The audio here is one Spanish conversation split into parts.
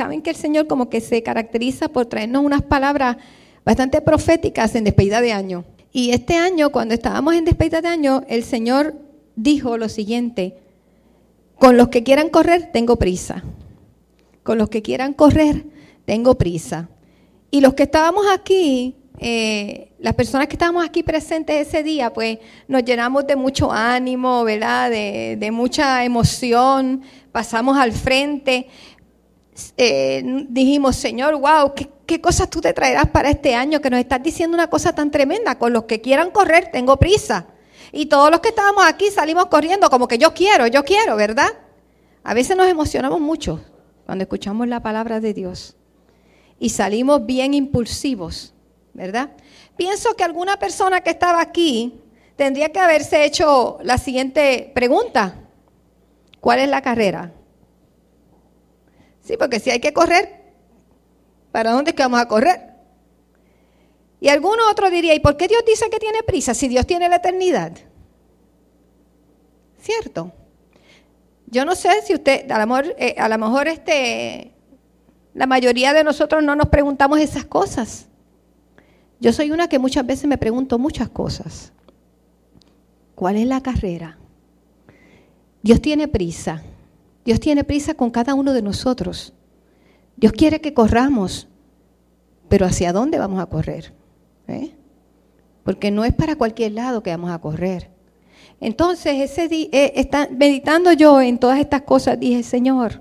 saben que el Señor como que se caracteriza por traernos unas palabras bastante proféticas en despedida de año. Y este año, cuando estábamos en despedida de año, el Señor dijo lo siguiente: con los que quieran correr, tengo prisa. Con los que quieran correr, tengo prisa. Y los que estábamos aquí, las personas que estábamos aquí presentes ese día, pues nos llenamos de mucho ánimo, ¿verdad? De mucha emoción, pasamos al frente, dijimos: Señor, wow, ¿qué cosas tú te traerás para este año? Que nos estás diciendo una cosa tan tremenda. Con los que quieran correr, tengo prisa. Y todos los que estábamos aquí salimos corriendo como que yo quiero, ¿verdad? A veces nos emocionamos mucho cuando escuchamos la palabra de Dios y salimos bien impulsivos, ¿verdad? Pienso que alguna persona que estaba aquí tendría que haberse hecho la siguiente pregunta: ¿cuál es la carrera? Sí, porque si hay que correr, ¿para dónde es que vamos a correr? Y alguno otro diría: ¿y por qué Dios dice que tiene prisa si Dios tiene la eternidad? ¿Cierto? Yo no sé si usted, a lo mejor, la mayoría de nosotros no nos preguntamos esas cosas. Yo soy una que muchas veces me pregunto muchas cosas. ¿Cuál es la carrera? Dios tiene prisa. Dios tiene prisa con cada uno de nosotros. Dios quiere que corramos, pero ¿hacia dónde vamos a correr? Porque no es para cualquier lado que vamos a correr. Entonces, meditando yo en todas estas cosas, dije: Señor,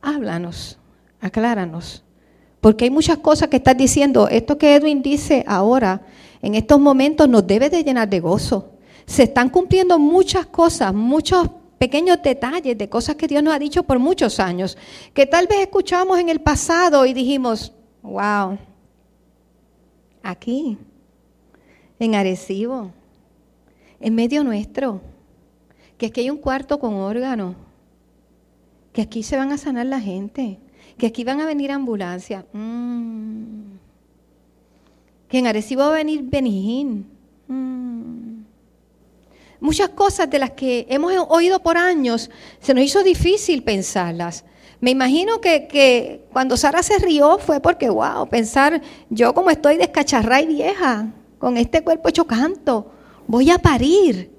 háblanos, acláranos, porque hay muchas cosas que estás diciendo. Esto que Edwin dice ahora, en estos momentos, nos debe de llenar de gozo. Se están cumpliendo muchas cosas, muchos pequeños detalles de cosas que Dios nos ha dicho por muchos años, que tal vez escuchamos en el pasado y dijimos: wow, aquí, en Arecibo, en medio nuestro, que aquí hay un cuarto con órgano, que aquí se van a sanar la gente, que aquí van a venir ambulancias, que en Arecibo va a venir Benijín. Muchas cosas de las que hemos oído por años, se nos hizo difícil pensarlas. Me imagino que cuando Sara se rió fue porque, wow, pensar yo como estoy descacharrada y vieja, con este cuerpo hecho canto, voy a parir.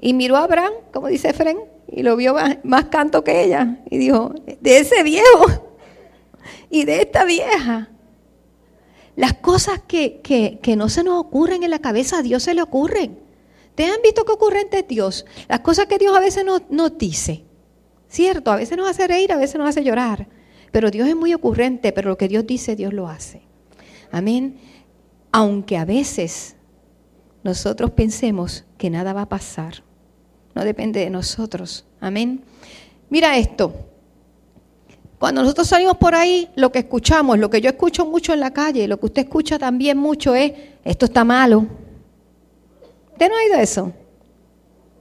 Y miró a Abraham, como dice Efren, y lo vio más canto que ella. Y dijo: de ese viejo y de esta vieja. Las cosas que no se nos ocurren en la cabeza, a Dios se le ocurren. ¿Ustedes han visto qué ocurrente es Dios? Las cosas que Dios a veces nos dice, ¿cierto? A veces nos hace reír, a veces nos hace llorar, pero Dios es muy ocurrente, pero lo que Dios dice, Dios lo hace. Amén. Aunque a veces nosotros pensemos que nada va a pasar, no depende de nosotros. Amén. Mira esto, cuando nosotros salimos por ahí, lo que escuchamos, lo que yo escucho mucho en la calle, lo que usted escucha también mucho es: esto está malo. ¿Usted no ha oído eso?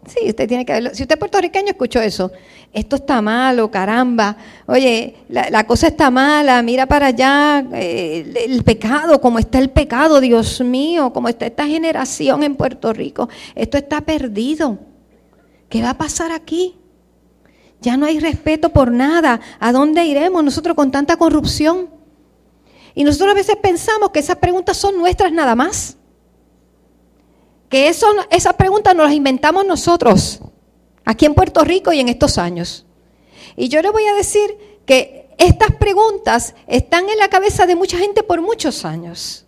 Sí, usted tiene que verlo. Si usted es puertorriqueño, escuchó eso. Esto está malo, caramba. Oye, la cosa está mala, mira para allá. El pecado, cómo está el pecado, Dios mío, cómo está esta generación en Puerto Rico. Esto está perdido. ¿Qué va a pasar aquí? Ya no hay respeto por nada. ¿A dónde iremos nosotros con tanta corrupción? Y nosotros a veces pensamos que esas preguntas son nuestras nada más. Que esas preguntas nos las inventamos nosotros, aquí en Puerto Rico y en estos años. Y yo les voy a decir que estas preguntas están en la cabeza de mucha gente por muchos años.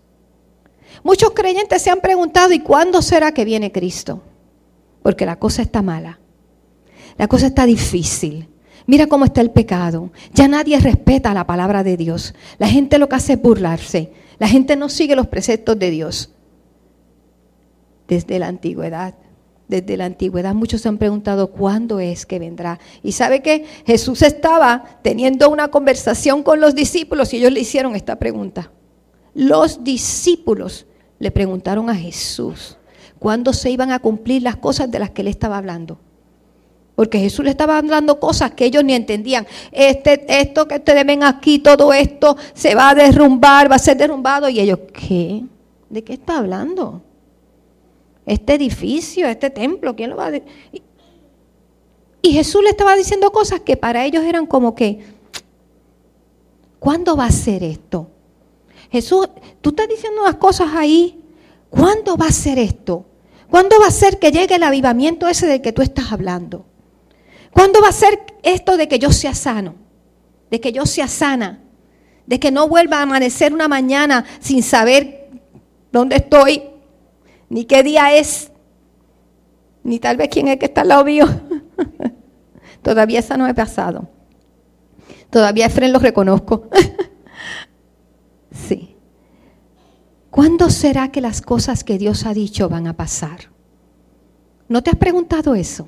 Muchos creyentes se han preguntado: ¿y cuándo será que viene Cristo? Porque la cosa está mala, la cosa está difícil. Mira cómo está el pecado, ya nadie respeta la palabra de Dios. La gente lo que hace es burlarse, la gente no sigue los preceptos de Dios. Desde la antigüedad muchos se han preguntado: ¿cuándo es que vendrá? Y ¿sabe qué? Jesús estaba teniendo una conversación con los discípulos y ellos le hicieron esta pregunta. Los discípulos le preguntaron a Jesús cuándo se iban a cumplir las cosas de las que él estaba hablando. Porque Jesús le estaba hablando cosas que ellos ni entendían. Esto que ustedes ven aquí, todo esto se va a derrumbar, va a ser derrumbado. Y ellos: ¿qué? ¿De qué está hablando? Este edificio, este templo, ¿quién lo va a...? Y Jesús le estaba diciendo cosas que para ellos eran como que, ¿cuándo va a ser esto? Jesús, tú estás diciendo unas cosas ahí, ¿cuándo va a ser esto? ¿Cuándo va a ser que llegue el avivamiento ese del que tú estás hablando? ¿Cuándo va a ser esto de que yo sea sano? De que yo sea sana, de que no vuelva a amanecer una mañana sin saber dónde estoy, ni qué día es, ni tal vez quién es el que está al lado mío. Todavía esa no he pasado. Todavía Efren lo reconozco. Sí. ¿Cuándo será que las cosas que Dios ha dicho van a pasar? ¿No te has preguntado eso?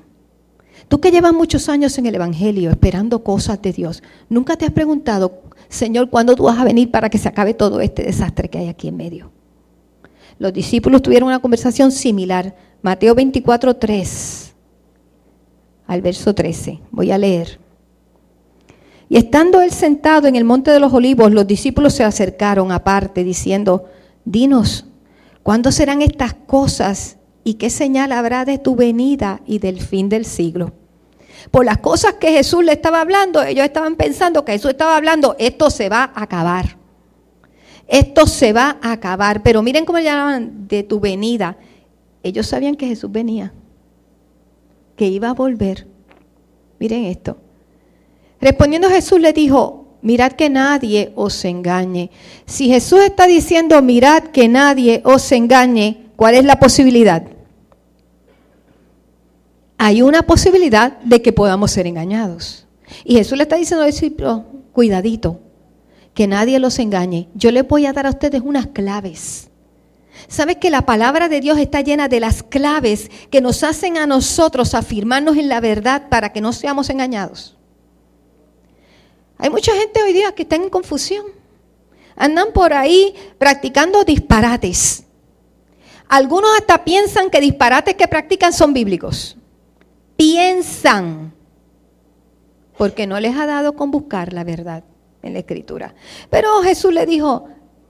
Tú que llevas muchos años en el Evangelio esperando cosas de Dios, ¿nunca te has preguntado, Señor, cuándo tú vas a venir para que se acabe todo este desastre que hay aquí en medio? Los discípulos tuvieron una conversación similar. Mateo 24, 3 al verso 13. Voy a leer. Y estando él sentado en el monte de los olivos, los discípulos se acercaron aparte diciendo, dinos, ¿cuándo serán estas cosas? ¿Y qué señal habrá de tu venida y del fin del siglo? Por las cosas que Jesús le estaba hablando, ellos estaban pensando que Jesús estaba hablando, esto se va a acabar. Esto se va a acabar. Pero miren cómo le llamaban de tu venida. Ellos sabían que Jesús venía, que iba a volver. Miren esto. Respondiendo Jesús le dijo, mirad que nadie os engañe. Si Jesús está diciendo, mirad que nadie os engañe, ¿cuál es la posibilidad? Hay una posibilidad de que podamos ser engañados. Y Jesús le está diciendo a los discípulos, cuidadito, que nadie los engañe. Yo les voy a dar a ustedes unas claves. ¿Sabes que la palabra de Dios está llena de las claves que nos hacen a nosotros afirmarnos en la verdad para que no seamos engañados? Hay mucha gente hoy día que está en confusión. Andan por ahí practicando disparates. Algunos hasta piensan que disparates que practican son bíblicos. Piensan, porque no les ha dado con buscar la verdad en la Escritura. Pero Jesús le dijo,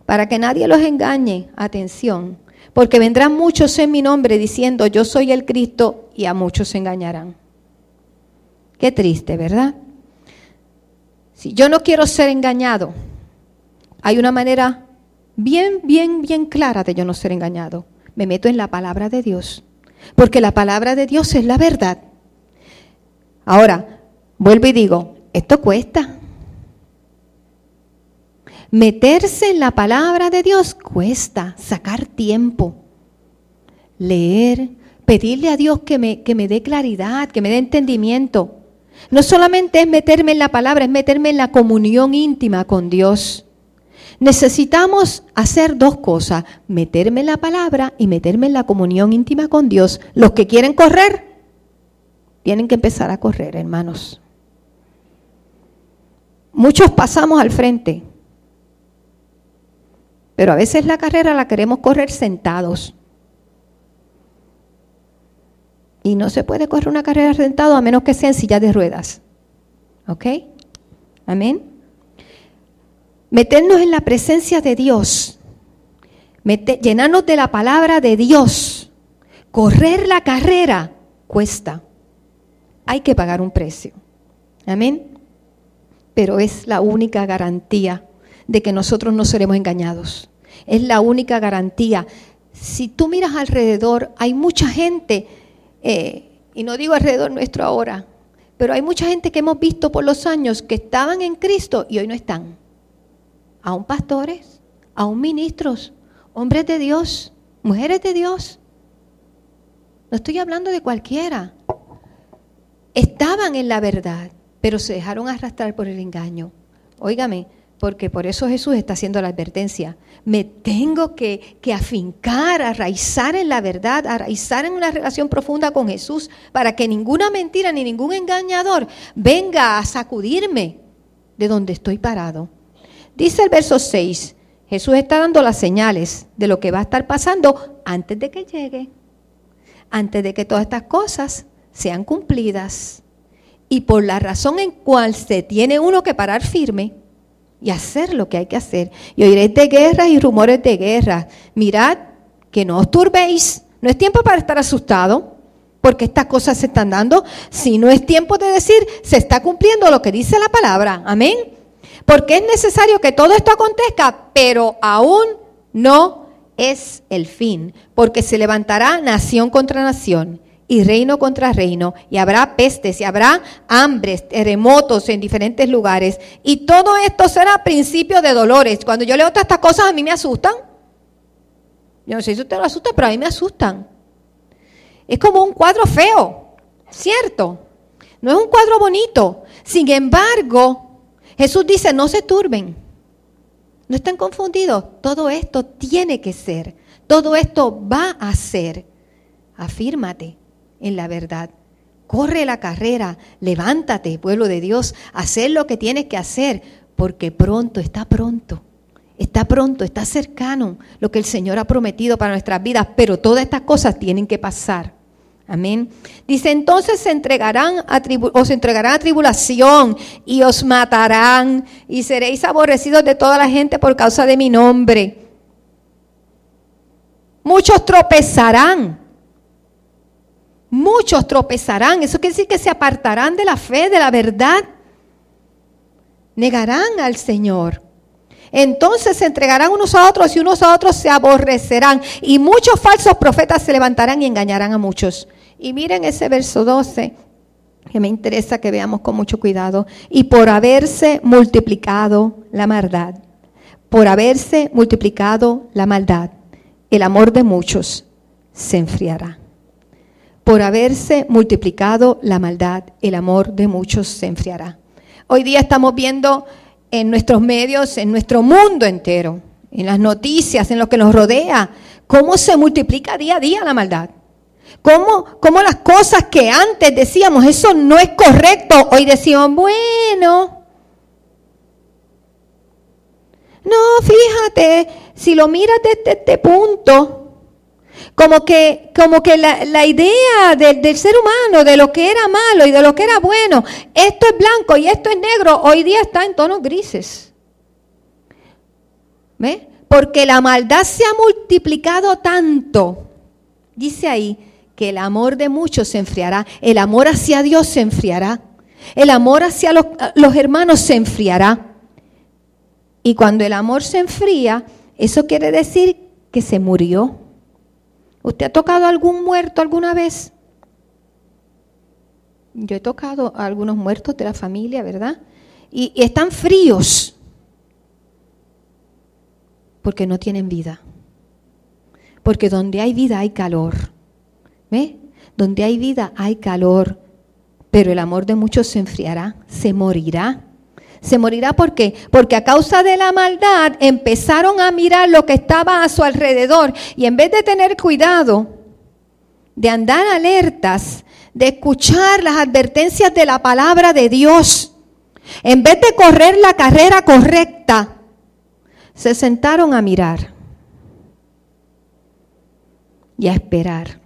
para que nadie los engañe, atención, porque vendrán muchos en mi nombre diciendo, yo soy el Cristo, y a muchos se engañarán. Qué triste, ¿verdad? Si yo no quiero ser engañado, hay una manera bien clara de yo no ser engañado. Me meto en la palabra de Dios, porque la palabra de Dios es la verdad. Ahora, vuelvo y digo, esto cuesta. Meterse en la palabra de Dios cuesta, sacar tiempo, leer, pedirle a Dios que me dé claridad, que me dé entendimiento. No solamente es meterme en la palabra, es meterme en la comunión íntima con Dios. Necesitamos hacer dos cosas, meterme en la palabra y meterme en la comunión íntima con Dios. Los que quieren correr, tienen que empezar a correr, hermanos. Muchos pasamos al frente, pero a veces la carrera la queremos correr sentados. Y no se puede correr una carrera sentado a menos que sea en silla de ruedas. ¿Ok? Amén. Meternos en la presencia de Dios, llenarnos de la palabra de Dios, correr la carrera, cuesta. Hay que pagar un precio. Amén. Pero es la única garantía de que nosotros no seremos engañados. Es la única garantía. Si tú miras alrededor, hay mucha gente, y no digo alrededor nuestro ahora, pero hay mucha gente que hemos visto por los años que estaban en Cristo y hoy no están. Aún pastores, aún ministros, hombres de Dios, mujeres de Dios. No estoy hablando de cualquiera. Estaban en la verdad, pero se dejaron arrastrar por el engaño. Óigame, porque por eso Jesús está haciendo la advertencia. Me tengo que afincar, arraizar en la verdad, arraizar en una relación profunda con Jesús para que ninguna mentira ni ningún engañador venga a sacudirme de donde estoy parado. Dice el verso 6, Jesús está dando las señales de lo que va a estar pasando antes de que llegue, antes de que todas estas cosas sean cumplidas. Y por la razón en cual se tiene uno que parar firme y hacer lo que hay que hacer. Y oiréis de guerras y rumores de guerra. Mirad que no os turbéis, no es tiempo para estar asustado, porque estas cosas se están dando. Si no es tiempo de decir, se está cumpliendo lo que dice la palabra. Amén. Porque es necesario que todo esto acontezca, pero aún no es el fin, porque se levantará nación contra nación y reino contra reino, y habrá pestes, y habrá hambres, terremotos en diferentes lugares, y todo esto será principio de dolores. Cuando yo leo todas estas cosas, a mí me asustan. Yo no sé si usted lo asusta, pero a mí me asustan. Es como un cuadro feo, ¿cierto? No es un cuadro bonito. Sin embargo, Jesús dice, no se turben, no estén confundidos. Todo esto tiene que ser, todo esto va a ser. Afírmate en la verdad, corre la carrera, levántate, pueblo de Dios, hacer lo que tienes que hacer, porque pronto, está cercano lo que el Señor ha prometido para nuestras vidas, pero todas estas cosas tienen que pasar. Amén. Dice, entonces se entregarán a tribulación y os matarán y seréis aborrecidos de toda la gente por causa de mi nombre. Muchos tropezarán. Eso quiere decir que se apartarán de la fe, de la verdad. Negarán al Señor. Entonces se entregarán unos a otros y unos a otros se aborrecerán. Y muchos falsos profetas se levantarán y engañarán a muchos. Y miren ese verso 12, que me interesa que veamos con mucho cuidado. Y por haberse multiplicado la maldad, el amor de muchos se enfriará. Por haberse multiplicado la maldad, el amor de muchos se enfriará. Hoy día estamos viendo en nuestros medios, en nuestro mundo entero, en las noticias, en lo que nos rodea, cómo se multiplica día a día la maldad. Cómo las cosas que antes decíamos, eso no es correcto, hoy decimos, bueno, no, fíjate, si lo miras desde este punto, como que la idea del ser humano, de lo que era malo y de lo que era bueno, esto es blanco y esto es negro, hoy día está en tonos grises. ¿Ve? Porque la maldad se ha multiplicado tanto, dice ahí, que el amor de muchos se enfriará, el amor hacia Dios se enfriará, el amor hacia los hermanos se enfriará. Y cuando el amor se enfría, eso quiere decir que se murió. ¿Usted ha tocado algún muerto alguna vez? Yo he tocado a algunos muertos de la familia, ¿verdad? Y están fríos porque no tienen vida. Porque donde hay vida hay calor. ¿Ve? Donde hay vida hay calor, pero el amor de muchos se enfriará, se morirá. Se morirá, ¿por qué? Porque a causa de la maldad empezaron a mirar lo que estaba a su alrededor y en vez de tener cuidado, de andar alertas, de escuchar las advertencias de la palabra de Dios, en vez de correr la carrera correcta, se sentaron a mirar y a esperar.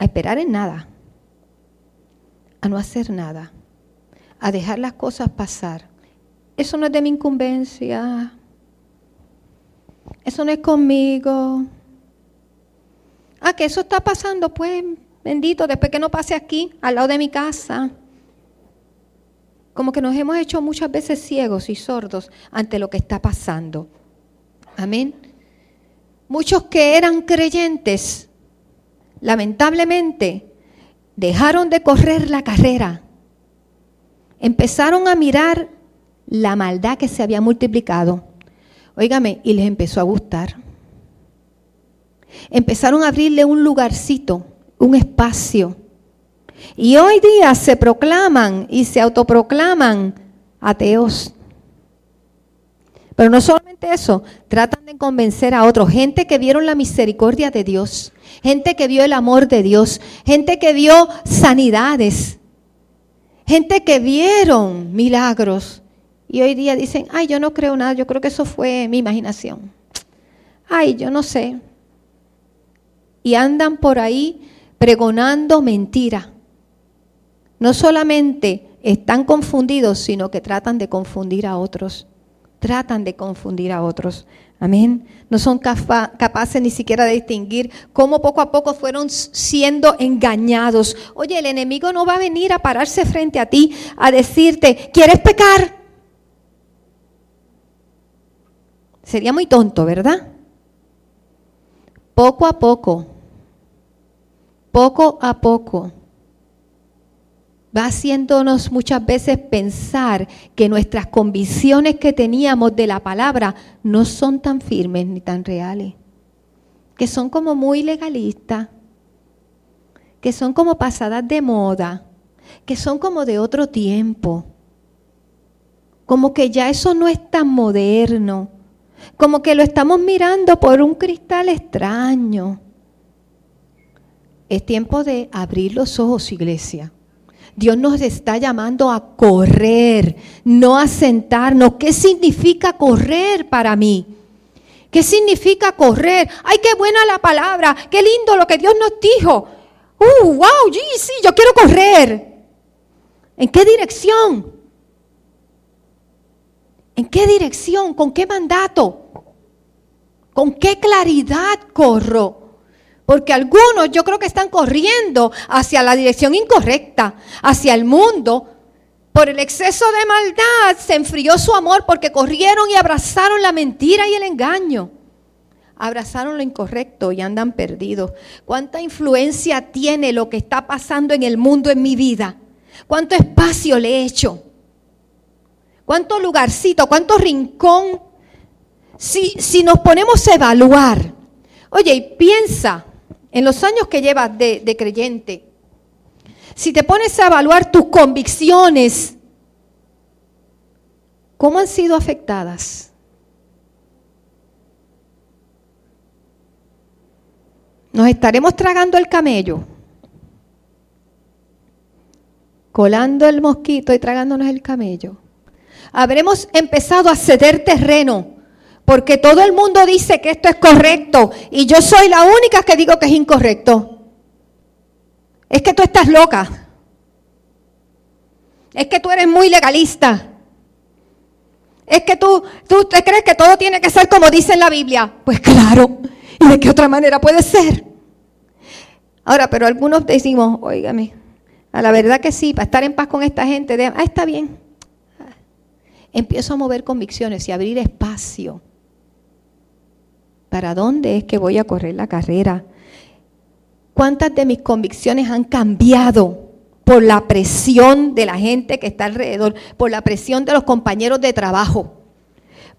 A esperar en nada, a no hacer nada, a dejar las cosas pasar. Eso no es de mi incumbencia, eso no es conmigo. Ah, que eso está pasando, pues, bendito, después que no pase aquí, al lado de mi casa. Como que nos hemos hecho muchas veces ciegos y sordos ante lo que está pasando. Amén. Muchos que eran creyentes, lamentablemente, dejaron de correr la carrera. Empezaron a mirar la maldad que se había multiplicado. Óigame, y les empezó a gustar. Empezaron a abrirle un lugarcito, un espacio. Y hoy día se proclaman y se autoproclaman ateos. Pero no solamente eso, tratan de convencer a otros, gente que vieron la misericordia de Dios, gente que vio el amor de Dios, gente que vio sanidades, gente que vieron milagros y hoy día dicen, ay, yo no creo nada, yo creo que eso fue mi imaginación. Ay, yo no sé. Y andan por ahí pregonando mentira. No solamente están confundidos, sino que tratan de confundir a otros. tratan de confundir a otros. Amén. No son capaces ni siquiera de distinguir cómo poco a poco fueron siendo engañados. Oye, el enemigo no va a venir a pararse frente a ti a decirte, ¿quieres pecar? Sería muy tonto, ¿verdad? Poco a poco, va haciéndonos muchas veces pensar que nuestras convicciones que teníamos de la palabra no son tan firmes ni tan reales, que son como muy legalistas, que son como pasadas de moda, que son como de otro tiempo, como que ya eso no es tan moderno, como que lo estamos mirando por un cristal extraño. Es tiempo de abrir los ojos, iglesia. Dios nos está llamando a correr, no a sentarnos. ¿Qué significa correr para mí? ¿Qué significa correr? ¡Ay, qué buena la palabra! ¡Qué lindo lo que Dios nos dijo! ¡Wow! Sí, yo quiero correr. ¿En qué dirección? ¿En qué dirección? ¿Con qué mandato? ¿Con qué claridad corro? Porque algunos yo creo que están corriendo hacia la dirección incorrecta, hacia el mundo. Por el exceso de maldad se enfrió su amor porque corrieron y abrazaron la mentira y el engaño. Abrazaron lo incorrecto y andan perdidos. ¿Cuánta influencia tiene lo que está pasando en el mundo en mi vida? ¿Cuánto espacio le he hecho? ¿Cuánto lugarcito? ¿Cuánto rincón? Si nos ponemos a evaluar, oye, y piensa, en los años que llevas de creyente, si te pones a evaluar tus convicciones, ¿cómo han sido afectadas? ¿Nos estaremos tragando el camello? ¿Colando el mosquito y tragándonos el camello? ¿Habremos empezado a ceder terreno? Porque todo el mundo dice que esto es correcto y yo soy la única que digo que es incorrecto. Es que tú estás loca. Es que tú eres muy legalista. Es que tú te crees que todo tiene que ser como dice en la Biblia. Pues claro, ¿y de qué otra manera puede ser? Ahora, pero algunos decimos, óigame, a la verdad que sí, para estar en paz con esta gente, está bien. Empiezo a mover convicciones y abrir espacio. ¿Para dónde es que voy a correr la carrera? ¿Cuántas de mis convicciones han cambiado por la presión de la gente que está alrededor, por la presión de los compañeros de trabajo,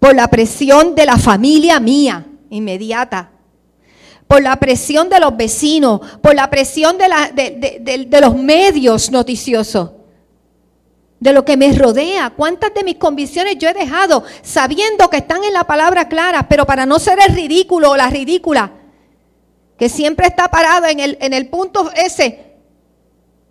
por la presión de la familia mía inmediata, por la presión de los vecinos, por la presión de los medios noticiosos, de lo que me rodea? ¿Cuántas de mis convicciones yo he dejado sabiendo que están en la palabra clara, pero para no ser el ridículo o la ridícula, que siempre está parado en el punto ese,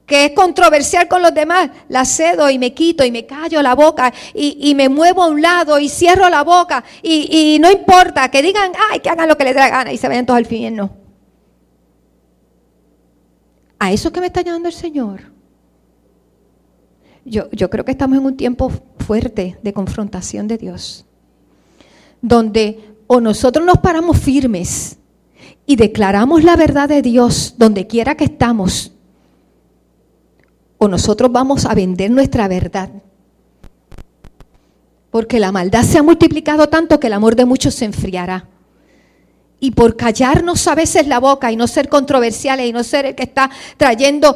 que es controversial con los demás, la cedo y me quito y me callo la boca y me muevo a un lado y cierro la boca y no importa, que digan, ay, que hagan lo que les dé la gana y se vayan todos al infierno? ¿A eso que me está llamando el Señor? Yo creo que estamos en un tiempo fuerte de confrontación de Dios, donde o nosotros nos paramos firmes y declaramos la verdad de Dios donde quiera que estamos, o nosotros vamos a vender nuestra verdad, porque la maldad se ha multiplicado tanto que el amor de muchos se enfriará. Y por callarnos a veces la boca y no ser controversiales y no ser el que está trayendo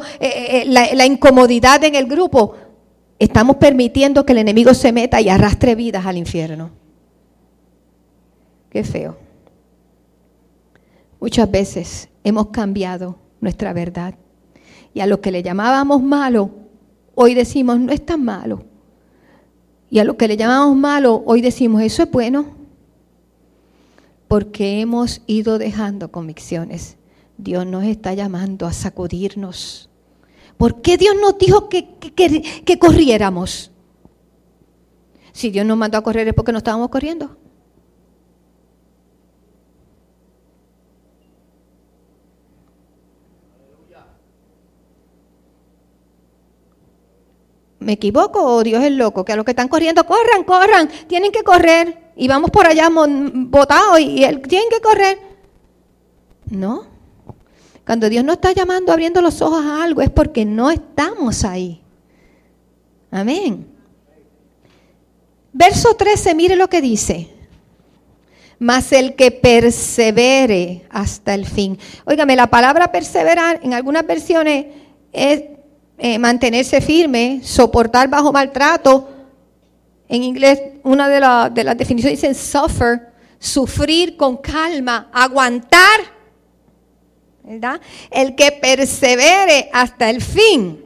la incomodidad en el grupo, estamos permitiendo que el enemigo se meta y arrastre vidas al infierno. Qué feo. Muchas veces hemos cambiado nuestra verdad. Y a lo que le llamábamos malo, hoy decimos, no es tan malo. Y a lo que le llamábamos malo, hoy decimos, eso es bueno. Porque hemos ido dejando convicciones. Dios nos está llamando a sacudirnos. ¿Por qué Dios nos dijo que corriéramos? Si Dios nos mandó a correr es porque no estábamos corriendo. ¿Me equivoco o Dios es loco? Que a los que están corriendo, corran, corran, tienen que correr. Y vamos por allá botados y tienen que correr. No. Cuando Dios nos está llamando, abriendo los ojos a algo, es porque no estamos ahí. Amén. Verso 13, mire lo que dice. Mas el que persevere hasta el fin. Óigame, la palabra perseverar en algunas versiones es mantenerse firme, soportar bajo maltrato. En inglés, una de las definiciones dicen suffer, sufrir con calma, aguantar, ¿verdad? El que persevere hasta el fin.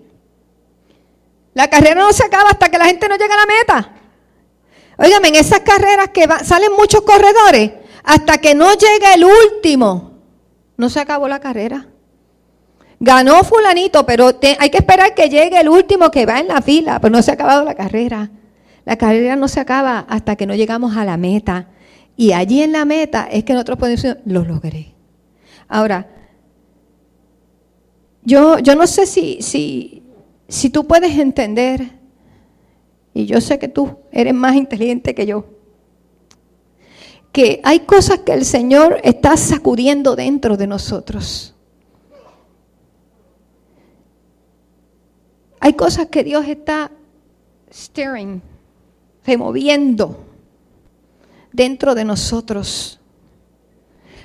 La carrera no se acaba hasta que la gente no llegue a la meta. Óigame, en esas carreras que salen muchos corredores, hasta que no llega el último, no se acabó la carrera. Ganó fulanito, pero hay que esperar que llegue el último que va en la fila, pero no se ha acabado la carrera. La carrera no se acaba hasta que no llegamos a la meta. Y allí en la meta es que nosotros podemos decir, lo logré. Ahora, yo no sé si tú puedes entender, y yo sé que tú eres más inteligente que yo, que hay cosas que el Señor está sacudiendo dentro de nosotros. Hay cosas que Dios está stirring, removiendo dentro de nosotros.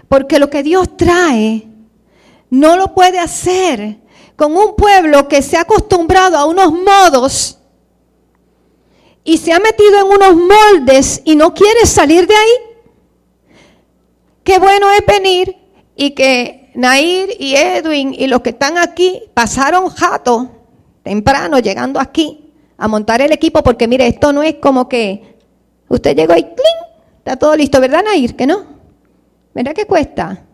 Porque lo que Dios trae no lo puede hacer con un pueblo que se ha acostumbrado a unos modos y se ha metido en unos moldes y no quiere salir de ahí. Qué bueno es venir y que Nair y Edwin y los que están aquí pasaron jato temprano llegando aquí a montar el equipo, porque mire, esto no es como que usted llegó y ¡cling! Está todo listo, ¿verdad, Nair? ¿Que no? ¿Verdad que cuesta?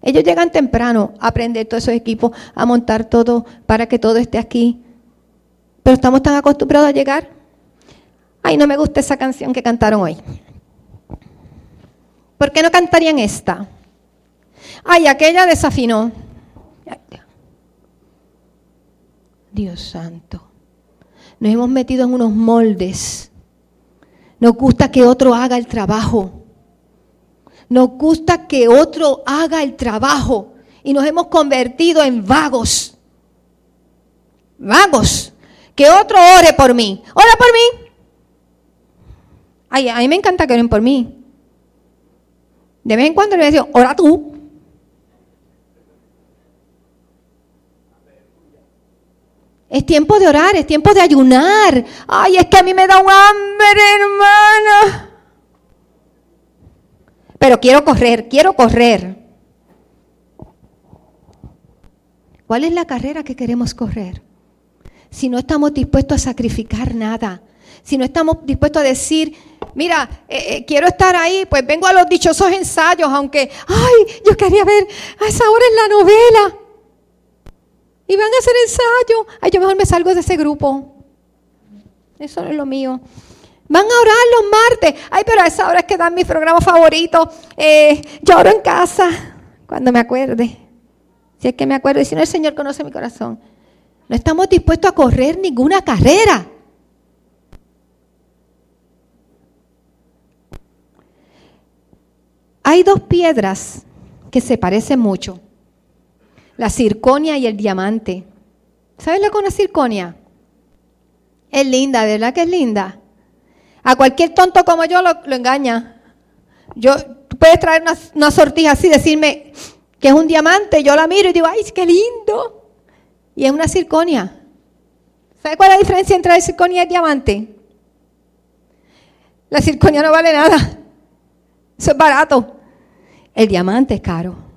Ellos llegan temprano a aprender todos esos equipos, a montar todo para que todo esté aquí. Pero estamos tan acostumbrados a llegar. Ay, no me gusta esa canción que cantaron hoy. ¿Por qué no cantarían esta? Ay, aquella desafinó. Dios santo, nos hemos metido en unos moldes, nos gusta que otro haga el trabajo, y nos hemos convertido en vagos, que otro ore por mí, ora por mí. Ay, a mí me encanta que oren por mí, de vez en cuando le digo, ora tú. Es tiempo de orar, es tiempo de ayunar. Ay, es que a mí me da un hambre, hermana. Pero quiero correr. ¿Cuál es la carrera que queremos correr? Si no estamos dispuestos a sacrificar nada, si no estamos dispuestos a decir, mira, quiero estar ahí, pues vengo a los dichosos ensayos, aunque, ay, yo quería ver a esa hora en la novela. Y van a hacer ensayo. Ay, yo mejor me salgo de ese grupo. Eso no es lo mío. Van a orar los martes. Ay, pero a esa hora es que dan mis programas favoritos. Yo oro en casa cuando me acuerde. Si es que me acuerdo. Y si no, el Señor conoce mi corazón. No estamos dispuestos a correr ninguna carrera. Hay dos piedras que se parecen mucho. La circonia y el diamante. ¿Sabes lo que es una circonia? Es linda, ¿verdad que es linda? A cualquier tonto como yo lo engaña. Tú puedes traer una sortija así, decirme que es un diamante, yo la miro y digo, ¡ay, qué lindo! Y es una circonia. ¿Sabes cuál es la diferencia entre la circonia y el diamante? La circonia no vale nada. Eso es barato. El diamante es caro.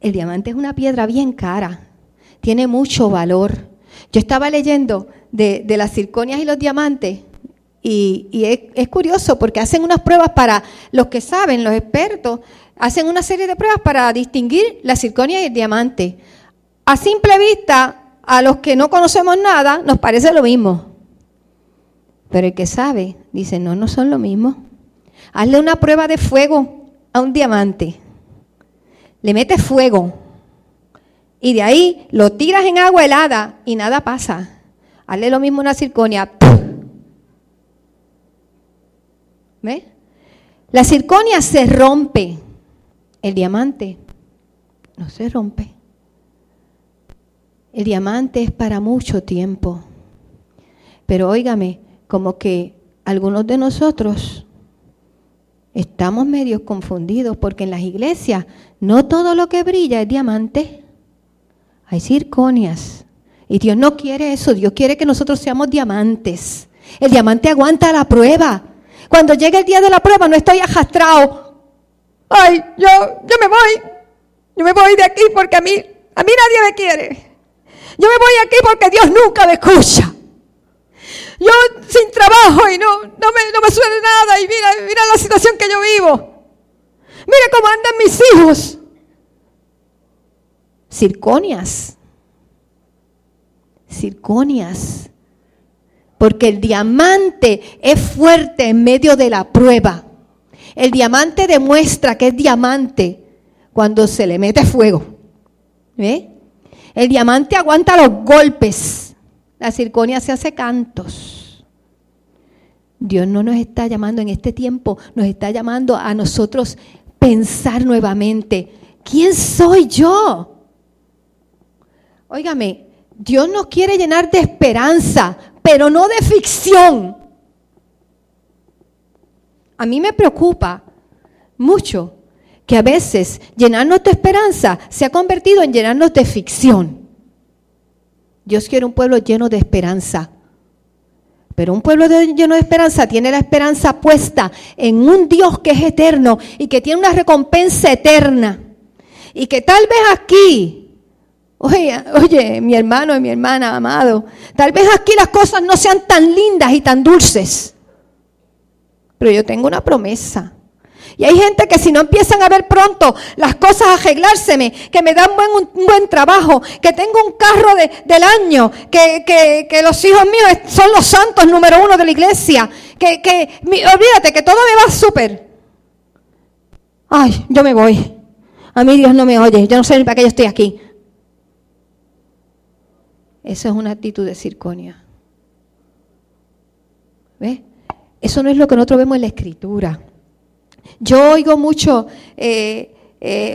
El diamante es una piedra bien cara, tiene mucho valor. Yo estaba leyendo de las circonias y los diamantes y es curioso porque hacen unas pruebas para los que saben, los expertos, hacen una serie de pruebas para distinguir la circonia y el diamante. A simple vista, a los que no conocemos nada, nos parece lo mismo. Pero el que sabe, dice, no son lo mismo. Hazle una prueba de fuego a un diamante. Le metes fuego y de ahí lo tiras en agua helada y nada pasa. Hazle lo mismo una circonia. ¿Ves? La circonia se rompe. El diamante no se rompe. El diamante es para mucho tiempo. Pero óigame, como que algunos de nosotros estamos medio confundidos porque en las iglesias no todo lo que brilla es diamante. Hay circonias. Y Dios no quiere eso. Dios quiere que nosotros seamos diamantes. El diamante aguanta la prueba. Cuando llegue el día de la prueba no estoy arrastrado. Ay, yo me voy. Yo me voy de aquí porque a mí nadie me quiere. Yo me voy aquí porque Dios nunca me escucha. Yo sin trabajo y no me suele nada y mira la situación que yo vivo. Mira cómo andan mis hijos. Circonias. Circonias. Porque el diamante es fuerte en medio de la prueba. El diamante demuestra que es diamante cuando se le mete fuego. ¿Ve? El diamante aguanta los golpes. La circonia se hace cantos. Dios no nos está llamando en este tiempo, nos está llamando a nosotros pensar nuevamente. ¿Quién soy yo? Óigame, Dios nos quiere llenar de esperanza, pero no de ficción. A mí me preocupa mucho que a veces llenarnos de esperanza se ha convertido en llenarnos de ficción. Dios quiere un pueblo lleno de esperanza. Pero un pueblo lleno de esperanza tiene la esperanza puesta en un Dios que es eterno y que tiene una recompensa eterna. Y que tal vez aquí, oye, mi hermano y mi hermana, amado, tal vez aquí las cosas no sean tan lindas y tan dulces. Pero yo tengo una promesa. Y hay gente que si no empiezan a ver pronto las cosas arreglárseme, que me dan un buen trabajo, que tengo un carro del año, que los hijos míos son los santos número uno de la iglesia, olvídate que todo me va súper. Ay, yo me voy. A mí Dios no me oye, yo no sé ni para qué yo estoy aquí. Esa es una actitud de circonia. ¿Ves? Eso no es lo que nosotros vemos en la Escritura. Yo oigo mucho,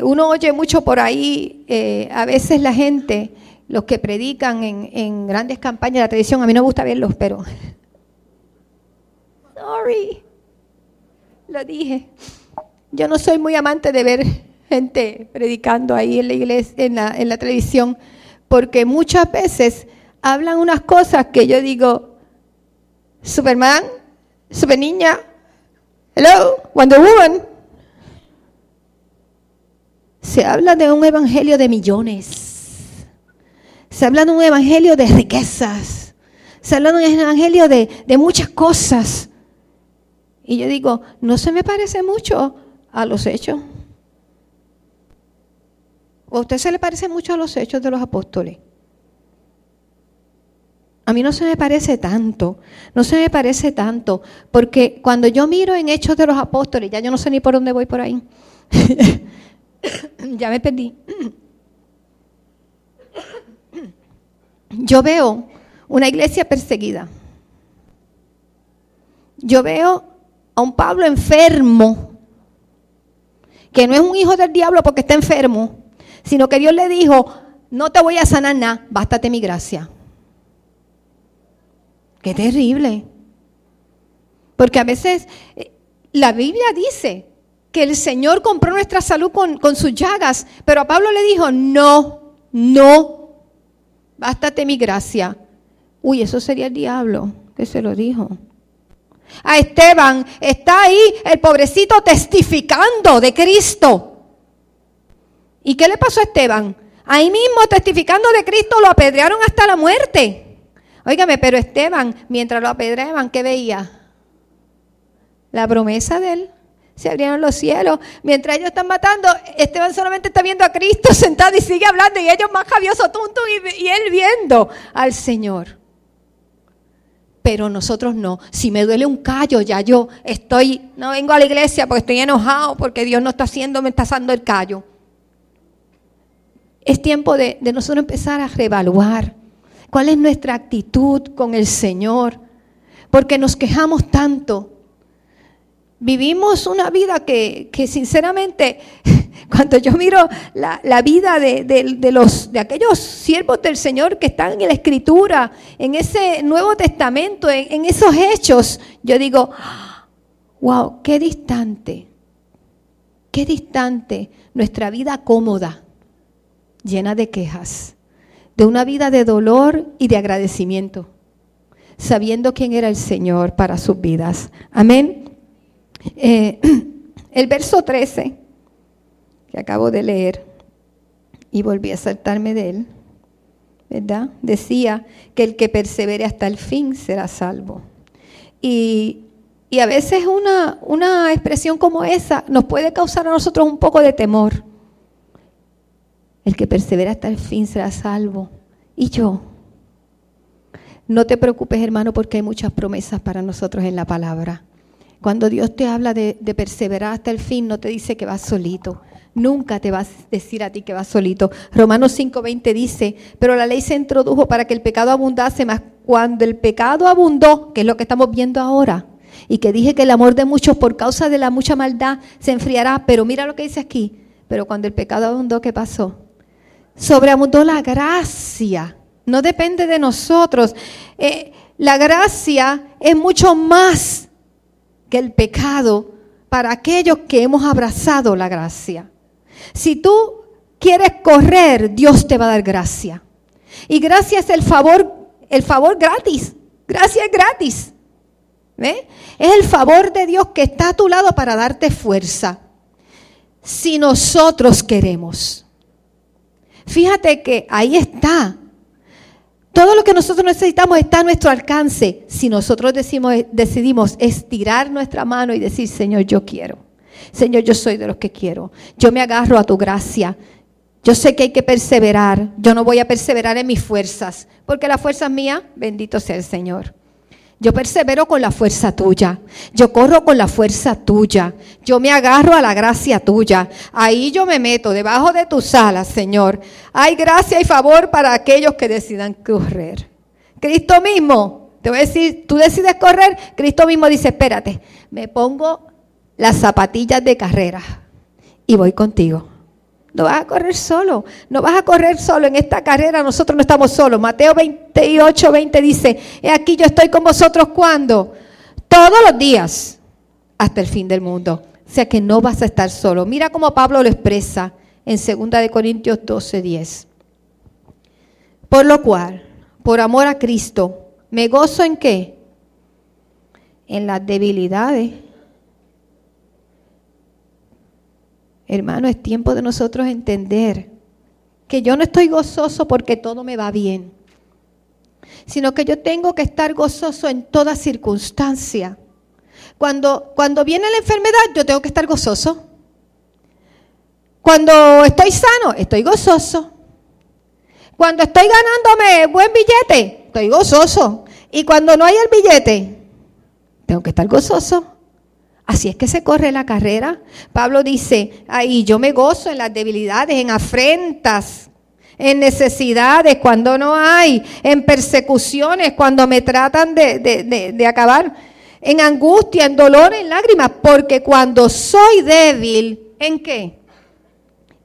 uno oye mucho por ahí, a veces la gente, los que predican en grandes campañas de la televisión, a mí no me gusta verlos, pero... Sorry, lo dije. Yo no soy muy amante de ver gente predicando ahí en la iglesia, en la televisión, porque muchas veces hablan unas cosas que yo digo, Superman, Superniña, hello, Wonder Woman. Se habla de un evangelio de millones. Se habla de un evangelio de riquezas. Se habla de un evangelio de muchas cosas. Y yo digo, no se me parece mucho a los hechos. ¿O a usted se le parece mucho a los hechos de los apóstoles? A mí no se me parece tanto, porque cuando yo miro en Hechos de los Apóstoles, ya yo no sé ni por dónde voy por ahí, ya me perdí. Yo veo una iglesia perseguida, yo veo a un Pablo enfermo, que no es un hijo del diablo porque está enfermo, sino que Dios le dijo, no te voy a sanar nada, bástate mi gracia. ¡Qué terrible! Porque a veces la Biblia dice que el Señor compró nuestra salud con sus llagas, pero a Pablo le dijo, no, bástate mi gracia. Uy, eso sería el diablo que se lo dijo. A Esteban está ahí el pobrecito testificando de Cristo. ¿Y qué le pasó a Esteban? Ahí mismo testificando de Cristo lo apedrearon hasta la muerte. Óigame, pero Esteban, mientras lo apedreaban, ¿qué veía? La promesa de él. Se abrieron los cielos. Mientras ellos están matando, Esteban solamente está viendo a Cristo sentado y sigue hablando. Y ellos más javiosos, tontos, y él viendo al Señor. Pero nosotros no. Si me duele un callo, ya yo estoy, no vengo a la iglesia porque estoy enojado, porque Dios no está haciendo, me está asando el callo. Es tiempo de nosotros empezar a reevaluar. ¿Cuál es nuestra actitud con el Señor? Porque nos quejamos tanto. Vivimos una vida que sinceramente, cuando yo miro la vida de aquellos siervos del Señor que están en la Escritura, en ese Nuevo Testamento, en esos hechos, yo digo, wow, qué distante nuestra vida cómoda, llena de quejas, de una vida de dolor y de agradecimiento, sabiendo quién era el Señor para sus vidas. Amén. El verso 13 que acabo de leer y volví a saltarme de él, ¿verdad? Decía que el que persevere hasta el fin será salvo. Y a veces una expresión como esa nos puede causar a nosotros un poco de temor. El que persevera hasta el fin será salvo. Y yo, no te preocupes, hermano, porque hay muchas promesas para nosotros en la palabra. Cuando Dios te habla de perseverar hasta el fin, no te dice que vas solito. Nunca te vas a decir a ti que vas solito. Romanos 5:20 dice, pero la ley se introdujo para que el pecado abundase, mas cuando el pecado abundó, que es lo que estamos viendo ahora, y que dije que el amor de muchos por causa de la mucha maldad se enfriará, pero mira lo que dice aquí, pero cuando el pecado abundó, ¿qué pasó? Sobreabundó la gracia. No depende de nosotros. La gracia es mucho más que el pecado para aquellos que hemos abrazado la gracia. Si tú quieres correr, Dios te va a dar gracia. Y gracia es el favor gratis. Gracia es gratis. ¿Ve? Es el favor de Dios que está a tu lado para darte fuerza. Si nosotros queremos. Fíjate que ahí está. Todo lo que nosotros necesitamos está a nuestro alcance. Si nosotros decidimos estirar nuestra mano y decir, Señor, yo quiero. Señor, yo soy de los que quiero. Yo me agarro a tu gracia. Yo sé que hay que perseverar. Yo no voy a perseverar en mis fuerzas, porque la fuerza es mía, bendito sea el Señor. Yo persevero con la fuerza tuya. Yo corro con la fuerza tuya. Yo me agarro a la gracia tuya. Ahí yo me meto, debajo de tus alas, Señor. Hay gracia y favor para aquellos que decidan correr. Cristo mismo, te voy a decir, tú decides correr, Cristo mismo dice, espérate, me pongo las zapatillas de carrera y voy contigo. No vas a correr solo, no vas a correr solo. En esta carrera nosotros no estamos solos. Mateo 28:20 dice, he aquí yo estoy con vosotros, ¿cuándo? Todos los días, hasta el fin del mundo. O sea que no vas a estar solo. Mira cómo Pablo lo expresa en 2 Corintios 12:10. Por lo cual, por amor a Cristo, ¿me gozo en qué? En las debilidades. Hermano, es tiempo de nosotros entender que yo no estoy gozoso porque todo me va bien, sino que yo tengo que estar gozoso en toda circunstancia. Cuando viene la enfermedad, yo tengo que estar gozoso. Cuando estoy sano, estoy gozoso. Cuando estoy ganándome buen billete, estoy gozoso. Y cuando no hay el billete, tengo que estar gozoso. Así es que se corre la carrera. Pablo dice, ahí yo me gozo en las debilidades, en afrentas, en necesidades cuando no hay, en persecuciones cuando me tratan de acabar, en angustia, en dolor, en lágrimas, porque cuando soy débil, ¿en qué?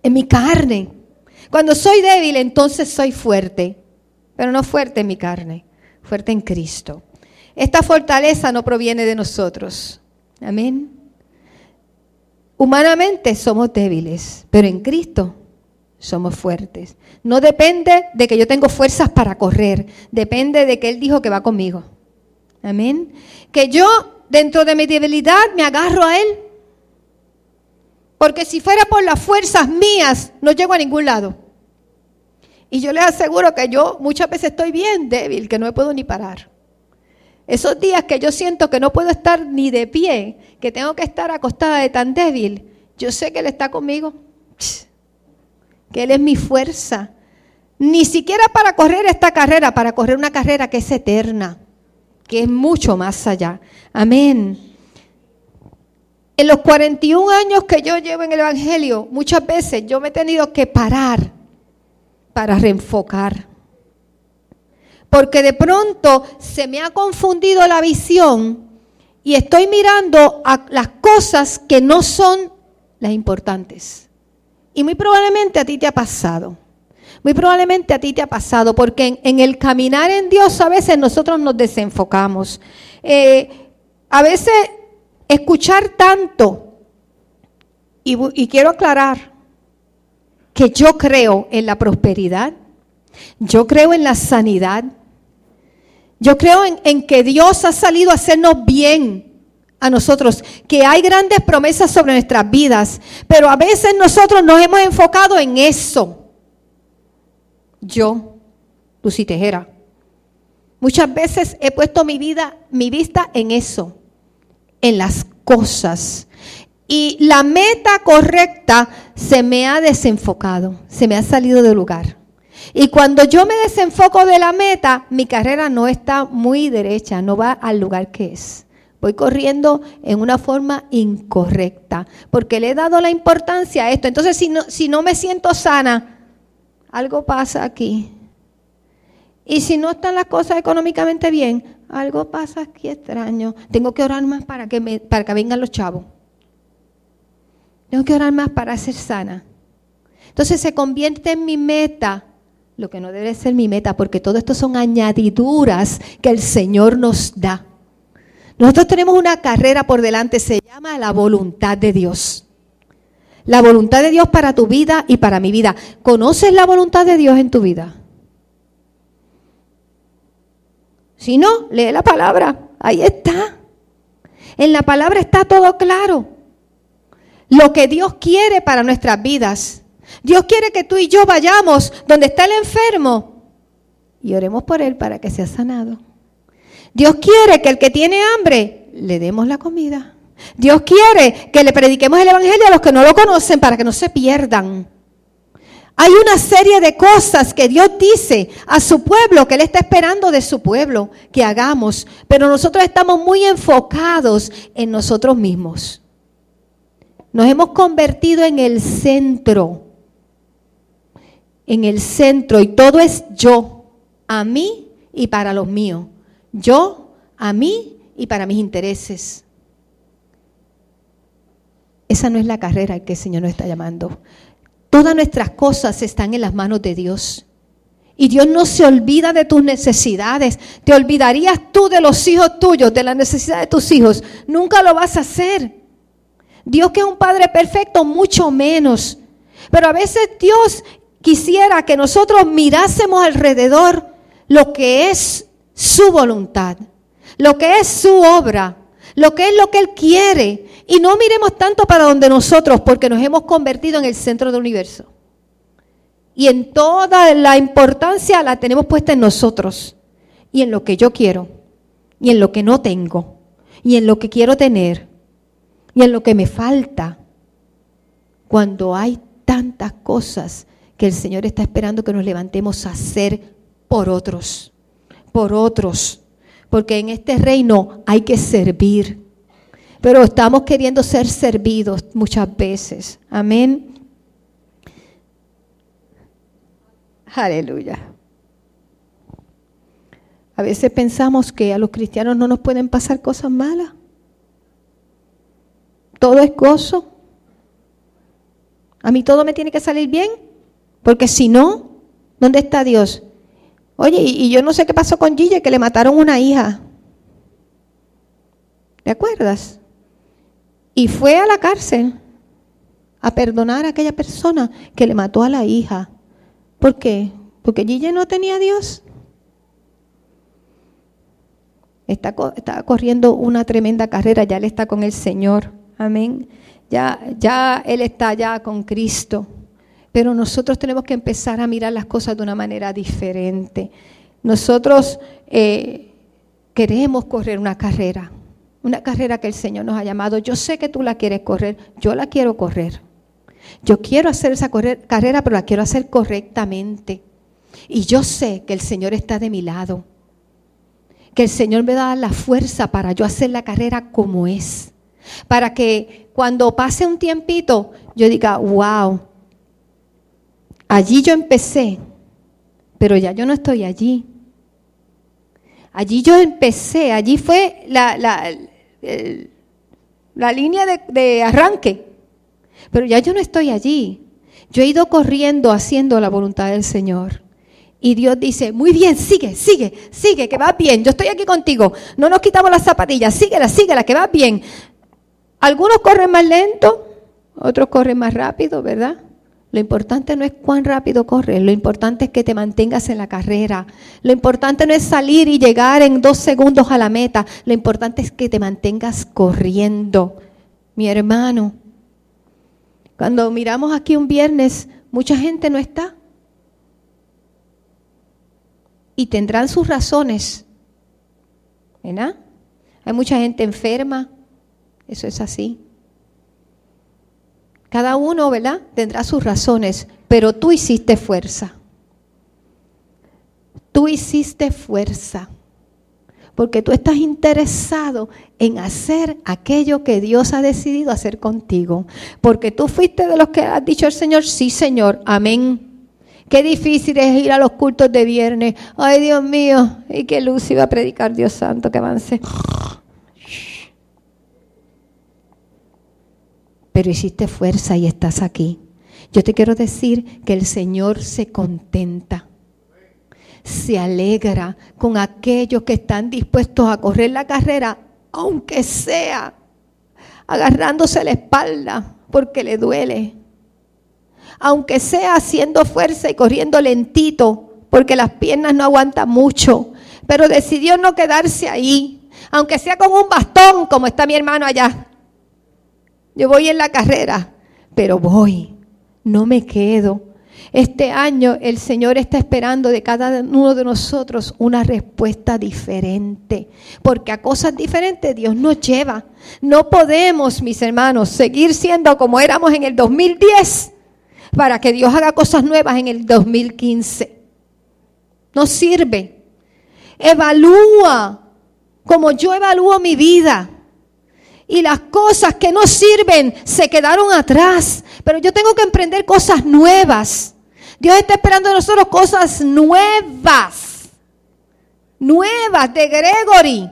En mi carne. Cuando soy débil, entonces soy fuerte, pero no fuerte en mi carne, fuerte en Cristo. Esta fortaleza no proviene de nosotros. Amén. Humanamente somos débiles, pero en Cristo somos fuertes. No depende de que yo tengo fuerzas para correr, depende de que Él dijo que va conmigo. Amén. Que yo, dentro de mi debilidad, me agarro a Él. Porque si fuera por las fuerzas mías, no llego a ningún lado. Y yo les aseguro que yo muchas veces estoy bien débil, que no me puedo ni parar. Esos días que yo siento que no puedo estar ni de pie, que tengo que estar acostada de tan débil, yo sé que Él está conmigo, que Él es mi fuerza. Ni siquiera para correr esta carrera, para correr una carrera que es eterna, que es mucho más allá. Amén. En los 41 años que yo llevo en el Evangelio, muchas veces yo me he tenido que parar para reenfocar. porque de pronto se me ha confundido la visión y estoy mirando a las cosas que no son las importantes. Y muy probablemente a ti te ha pasado. Muy probablemente a ti te ha pasado, porque en el caminar en Dios a veces nosotros nos desenfocamos. A veces escuchar tanto, y quiero aclarar que yo creo en la prosperidad, yo creo en la sanidad, yo creo en que Dios ha salido a hacernos bien a nosotros, que hay grandes promesas sobre nuestras vidas, pero a veces nosotros nos hemos enfocado en eso. Yo, Lucy Tejera, muchas veces he puesto mi vista en eso, en las cosas. Y la meta correcta se me ha desenfocado, se me ha salido de lugar. Y cuando yo me desenfoco de la meta, mi carrera no está muy derecha, no va al lugar que es. Voy corriendo en una forma incorrecta, porque le he dado la importancia a esto. Entonces, si no me siento sana, algo pasa aquí. Y si no están las cosas económicamente bien, algo pasa aquí extraño. Tengo que orar más para que vengan los chavos. Tengo que orar más para ser sana. Entonces se convierte en mi meta, lo que no debe ser mi meta, porque todo esto son añadiduras que el Señor nos da. Nosotros tenemos una carrera por delante, se llama la voluntad de Dios. La voluntad de Dios para tu vida y para mi vida. ¿Conoces la voluntad de Dios en tu vida? Si no, lee la palabra. Ahí está. En la palabra está todo claro. Lo que Dios quiere para nuestras vidas. Dios quiere que tú y yo vayamos donde está el enfermo y oremos por él para que sea sanado. Dios quiere que el que tiene hambre le demos la comida. Dios quiere que le prediquemos el evangelio a los que no lo conocen para que no se pierdan. Hay una serie de cosas que Dios dice a su pueblo, que Él está esperando de su pueblo que hagamos, pero nosotros estamos muy enfocados en nosotros mismos. Nos hemos convertido en el centro. En el centro, y todo es yo, a mí y para los míos. Yo, a mí y para mis intereses. Esa no es la carrera que el Señor nos está llamando. Todas nuestras cosas están en las manos de Dios. Y Dios no se olvida de tus necesidades. Te olvidarías tú de los hijos tuyos, de la necesidad de tus hijos. Nunca lo vas a hacer. Dios, que es un Padre perfecto, mucho menos. Pero a veces Dios quisiera que nosotros mirásemos alrededor lo que es su voluntad, lo que es su obra, lo que es lo que Él quiere. Y no miremos tanto para donde nosotros, porque nos hemos convertido en el centro del universo. Y en toda la importancia la tenemos puesta en nosotros. Y en lo que yo quiero. Y en lo que no tengo. Y en lo que quiero tener. Y en lo que me falta. Cuando hay tantas cosas que el Señor está esperando que nos levantemos a hacer por otros. Por otros. Porque en este reino hay que servir. Pero estamos queriendo ser servidos muchas veces. Amén. Aleluya. A veces pensamos que a los cristianos no nos pueden pasar cosas malas. Todo es gozo. A mí todo me tiene que salir bien. Porque si no, ¿dónde está Dios? Oye, y yo no sé qué pasó con Gille, que le mataron una hija. ¿Te acuerdas? Y fue a la cárcel a perdonar a aquella persona que le mató a la hija. ¿Por qué? Porque Gille no tenía a Dios. Está corriendo una tremenda carrera, ya él está con el Señor. Amén. Ya él está ya con Cristo. Pero nosotros tenemos que empezar a mirar las cosas de una manera diferente. Nosotros queremos correr una carrera. Una carrera que el Señor nos ha llamado. Yo sé que tú la quieres correr. Yo la quiero correr. Yo quiero hacer esa carrera, pero la quiero hacer correctamente. Y yo sé que el Señor está de mi lado. Que el Señor me da la fuerza para yo hacer la carrera como es. Para que cuando pase un tiempito, yo diga, wow, allí yo empecé, pero ya yo no estoy allí. Allí yo empecé, allí fue la línea de arranque. Pero ya yo no estoy allí. Yo he ido corriendo haciendo la voluntad del Señor. Y Dios dice, muy bien, sigue, sigue, sigue, que vas bien. Yo estoy aquí contigo. No nos quitamos las zapatillas. Síguela, síguela, que vas bien. Algunos corren más lento, otros corren más rápido, ¿verdad? Lo importante no es cuán rápido corres, lo importante es que te mantengas en la carrera. Lo importante no es salir y llegar en 2 segundos a la meta, lo importante es que te mantengas corriendo. Mi hermano, cuando miramos aquí un viernes, mucha gente no está. Y tendrán sus razones, ¿verdad? Hay mucha gente enferma, eso es así. Cada uno, ¿verdad?, tendrá sus razones, pero tú hiciste fuerza. Tú hiciste fuerza, porque tú estás interesado en hacer aquello que Dios ha decidido hacer contigo. Porque tú fuiste de los que has dicho al Señor, sí, Señor, amén. Qué difícil es ir a los cultos de viernes. Ay, Dios mío, y que Lucy va a predicar, Dios santo, que avance. Pero hiciste fuerza y estás aquí. Yo te quiero decir que el Señor se contenta, se alegra con aquellos que están dispuestos a correr la carrera, aunque sea agarrándose la espalda porque le duele, aunque sea haciendo fuerza y corriendo lentito porque las piernas no aguantan mucho, pero decidió no quedarse ahí, aunque sea con un bastón, como está mi hermano allá. Yo voy en la carrera, pero voy, no me quedo. Este año el Señor está esperando de cada uno de nosotros una respuesta diferente, porque a cosas diferentes Dios nos lleva. No podemos, mis hermanos, seguir siendo como éramos en el 2010 para que Dios haga cosas nuevas en el 2015. No sirve. Evalúa como yo evalúo mi vida. Y las cosas que no sirven se quedaron atrás. Pero yo tengo que emprender cosas nuevas. Dios está esperando de nosotros cosas nuevas. Nuevas de Gregory.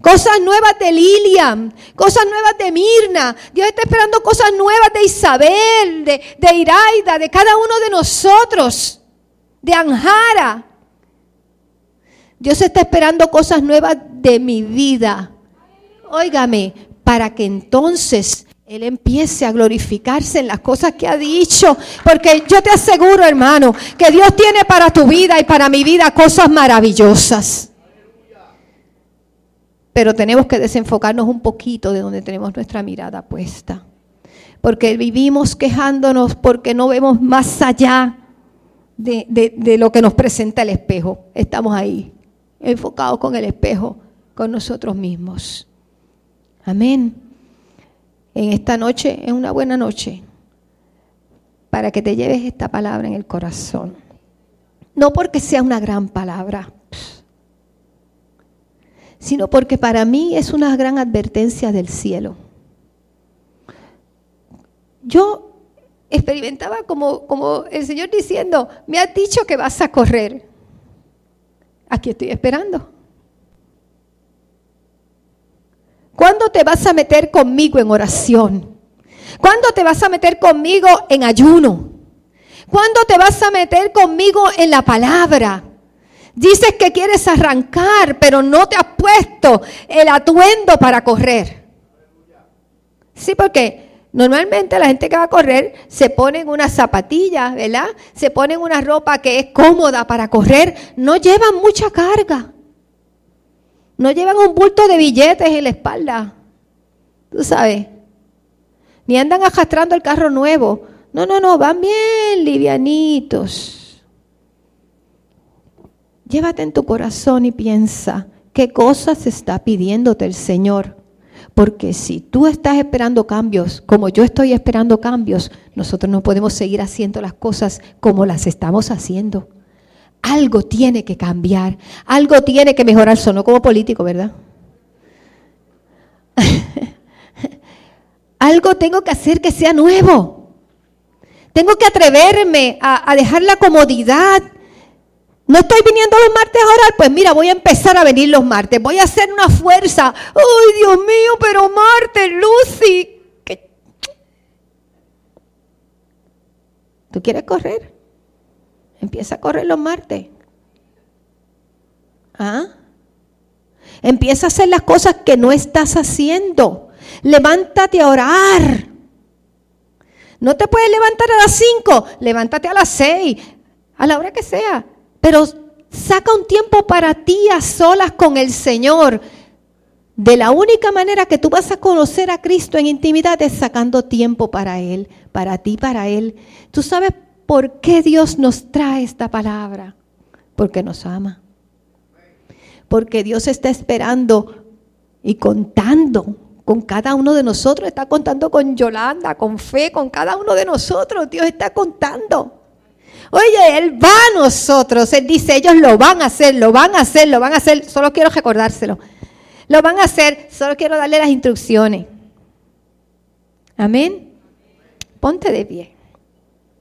Cosas nuevas de Lilian. Cosas nuevas de Mirna. Dios está esperando cosas nuevas de Isabel, de Iraida, de cada uno de nosotros. De Anjara. Dios está esperando cosas nuevas de mi vida. Óigame, para que entonces Él empiece a glorificarse en las cosas que ha dicho. Porque yo te aseguro, hermano, que Dios tiene para tu vida y para mi vida cosas maravillosas. Pero tenemos que desenfocarnos un poquito de donde tenemos nuestra mirada puesta. Porque vivimos quejándonos porque no vemos más allá de lo que nos presenta el espejo. Estamos ahí, enfocados con el espejo, con nosotros mismos. Amén. En esta noche es una buena noche para que te lleves esta palabra en el corazón. No porque sea una gran palabra, sino porque para mí es una gran advertencia del cielo. Yo experimentaba como el Señor diciendo, me has dicho que vas a correr. Aquí estoy esperando. ¿Cuándo te vas a meter conmigo en oración? ¿Cuándo te vas a meter conmigo en ayuno? ¿Cuándo te vas a meter conmigo en la palabra? Dices que quieres arrancar, pero no te has puesto el atuendo para correr. Sí, porque normalmente la gente que va a correr se ponen unas zapatillas, ¿verdad? Se ponen una ropa que es cómoda para correr. No llevan mucha carga. No llevan un bulto de billetes en la espalda, tú sabes. Ni andan arrastrando el carro nuevo. No, van bien livianitos. Llévate en tu corazón y piensa, ¿qué cosas está pidiéndote el Señor? Porque si tú estás esperando cambios, como yo estoy esperando cambios, nosotros no podemos seguir haciendo las cosas como las estamos haciendo. Algo tiene que cambiar, algo tiene que mejorar. Sonó como político, ¿verdad? Algo tengo que hacer que sea nuevo. Tengo que atreverme a dejar la comodidad No estoy viniendo los martes a orar, pues mira, voy a empezar a venir los martes, voy a hacer una fuerza. ¡Ay, Dios mío, pero martes, Lucy! ¿Qué? ¿Tú quieres correr? Empieza a correr los martes. ¿Ah? Empieza a hacer las cosas que no estás haciendo. Levántate a orar. No te puedes levantar a las 5, levántate a las 6, a la hora que sea. Pero saca un tiempo para ti a solas con el Señor. De la única manera que tú vas a conocer a Cristo en intimidad es sacando tiempo para Él, para ti, para Él. Tú sabes por qué Dios nos trae esta palabra. Porque nos ama. Porque Dios está esperando y contando con cada uno de nosotros. Está contando con Yolanda, con fe, con cada uno de nosotros. Dios está contando. Oye, Él va a nosotros. Él dice, ellos lo van a hacer, lo van a hacer, lo van a hacer. Solo quiero recordárselo. Lo van a hacer, solo quiero darle las instrucciones. Amén. Ponte de pie.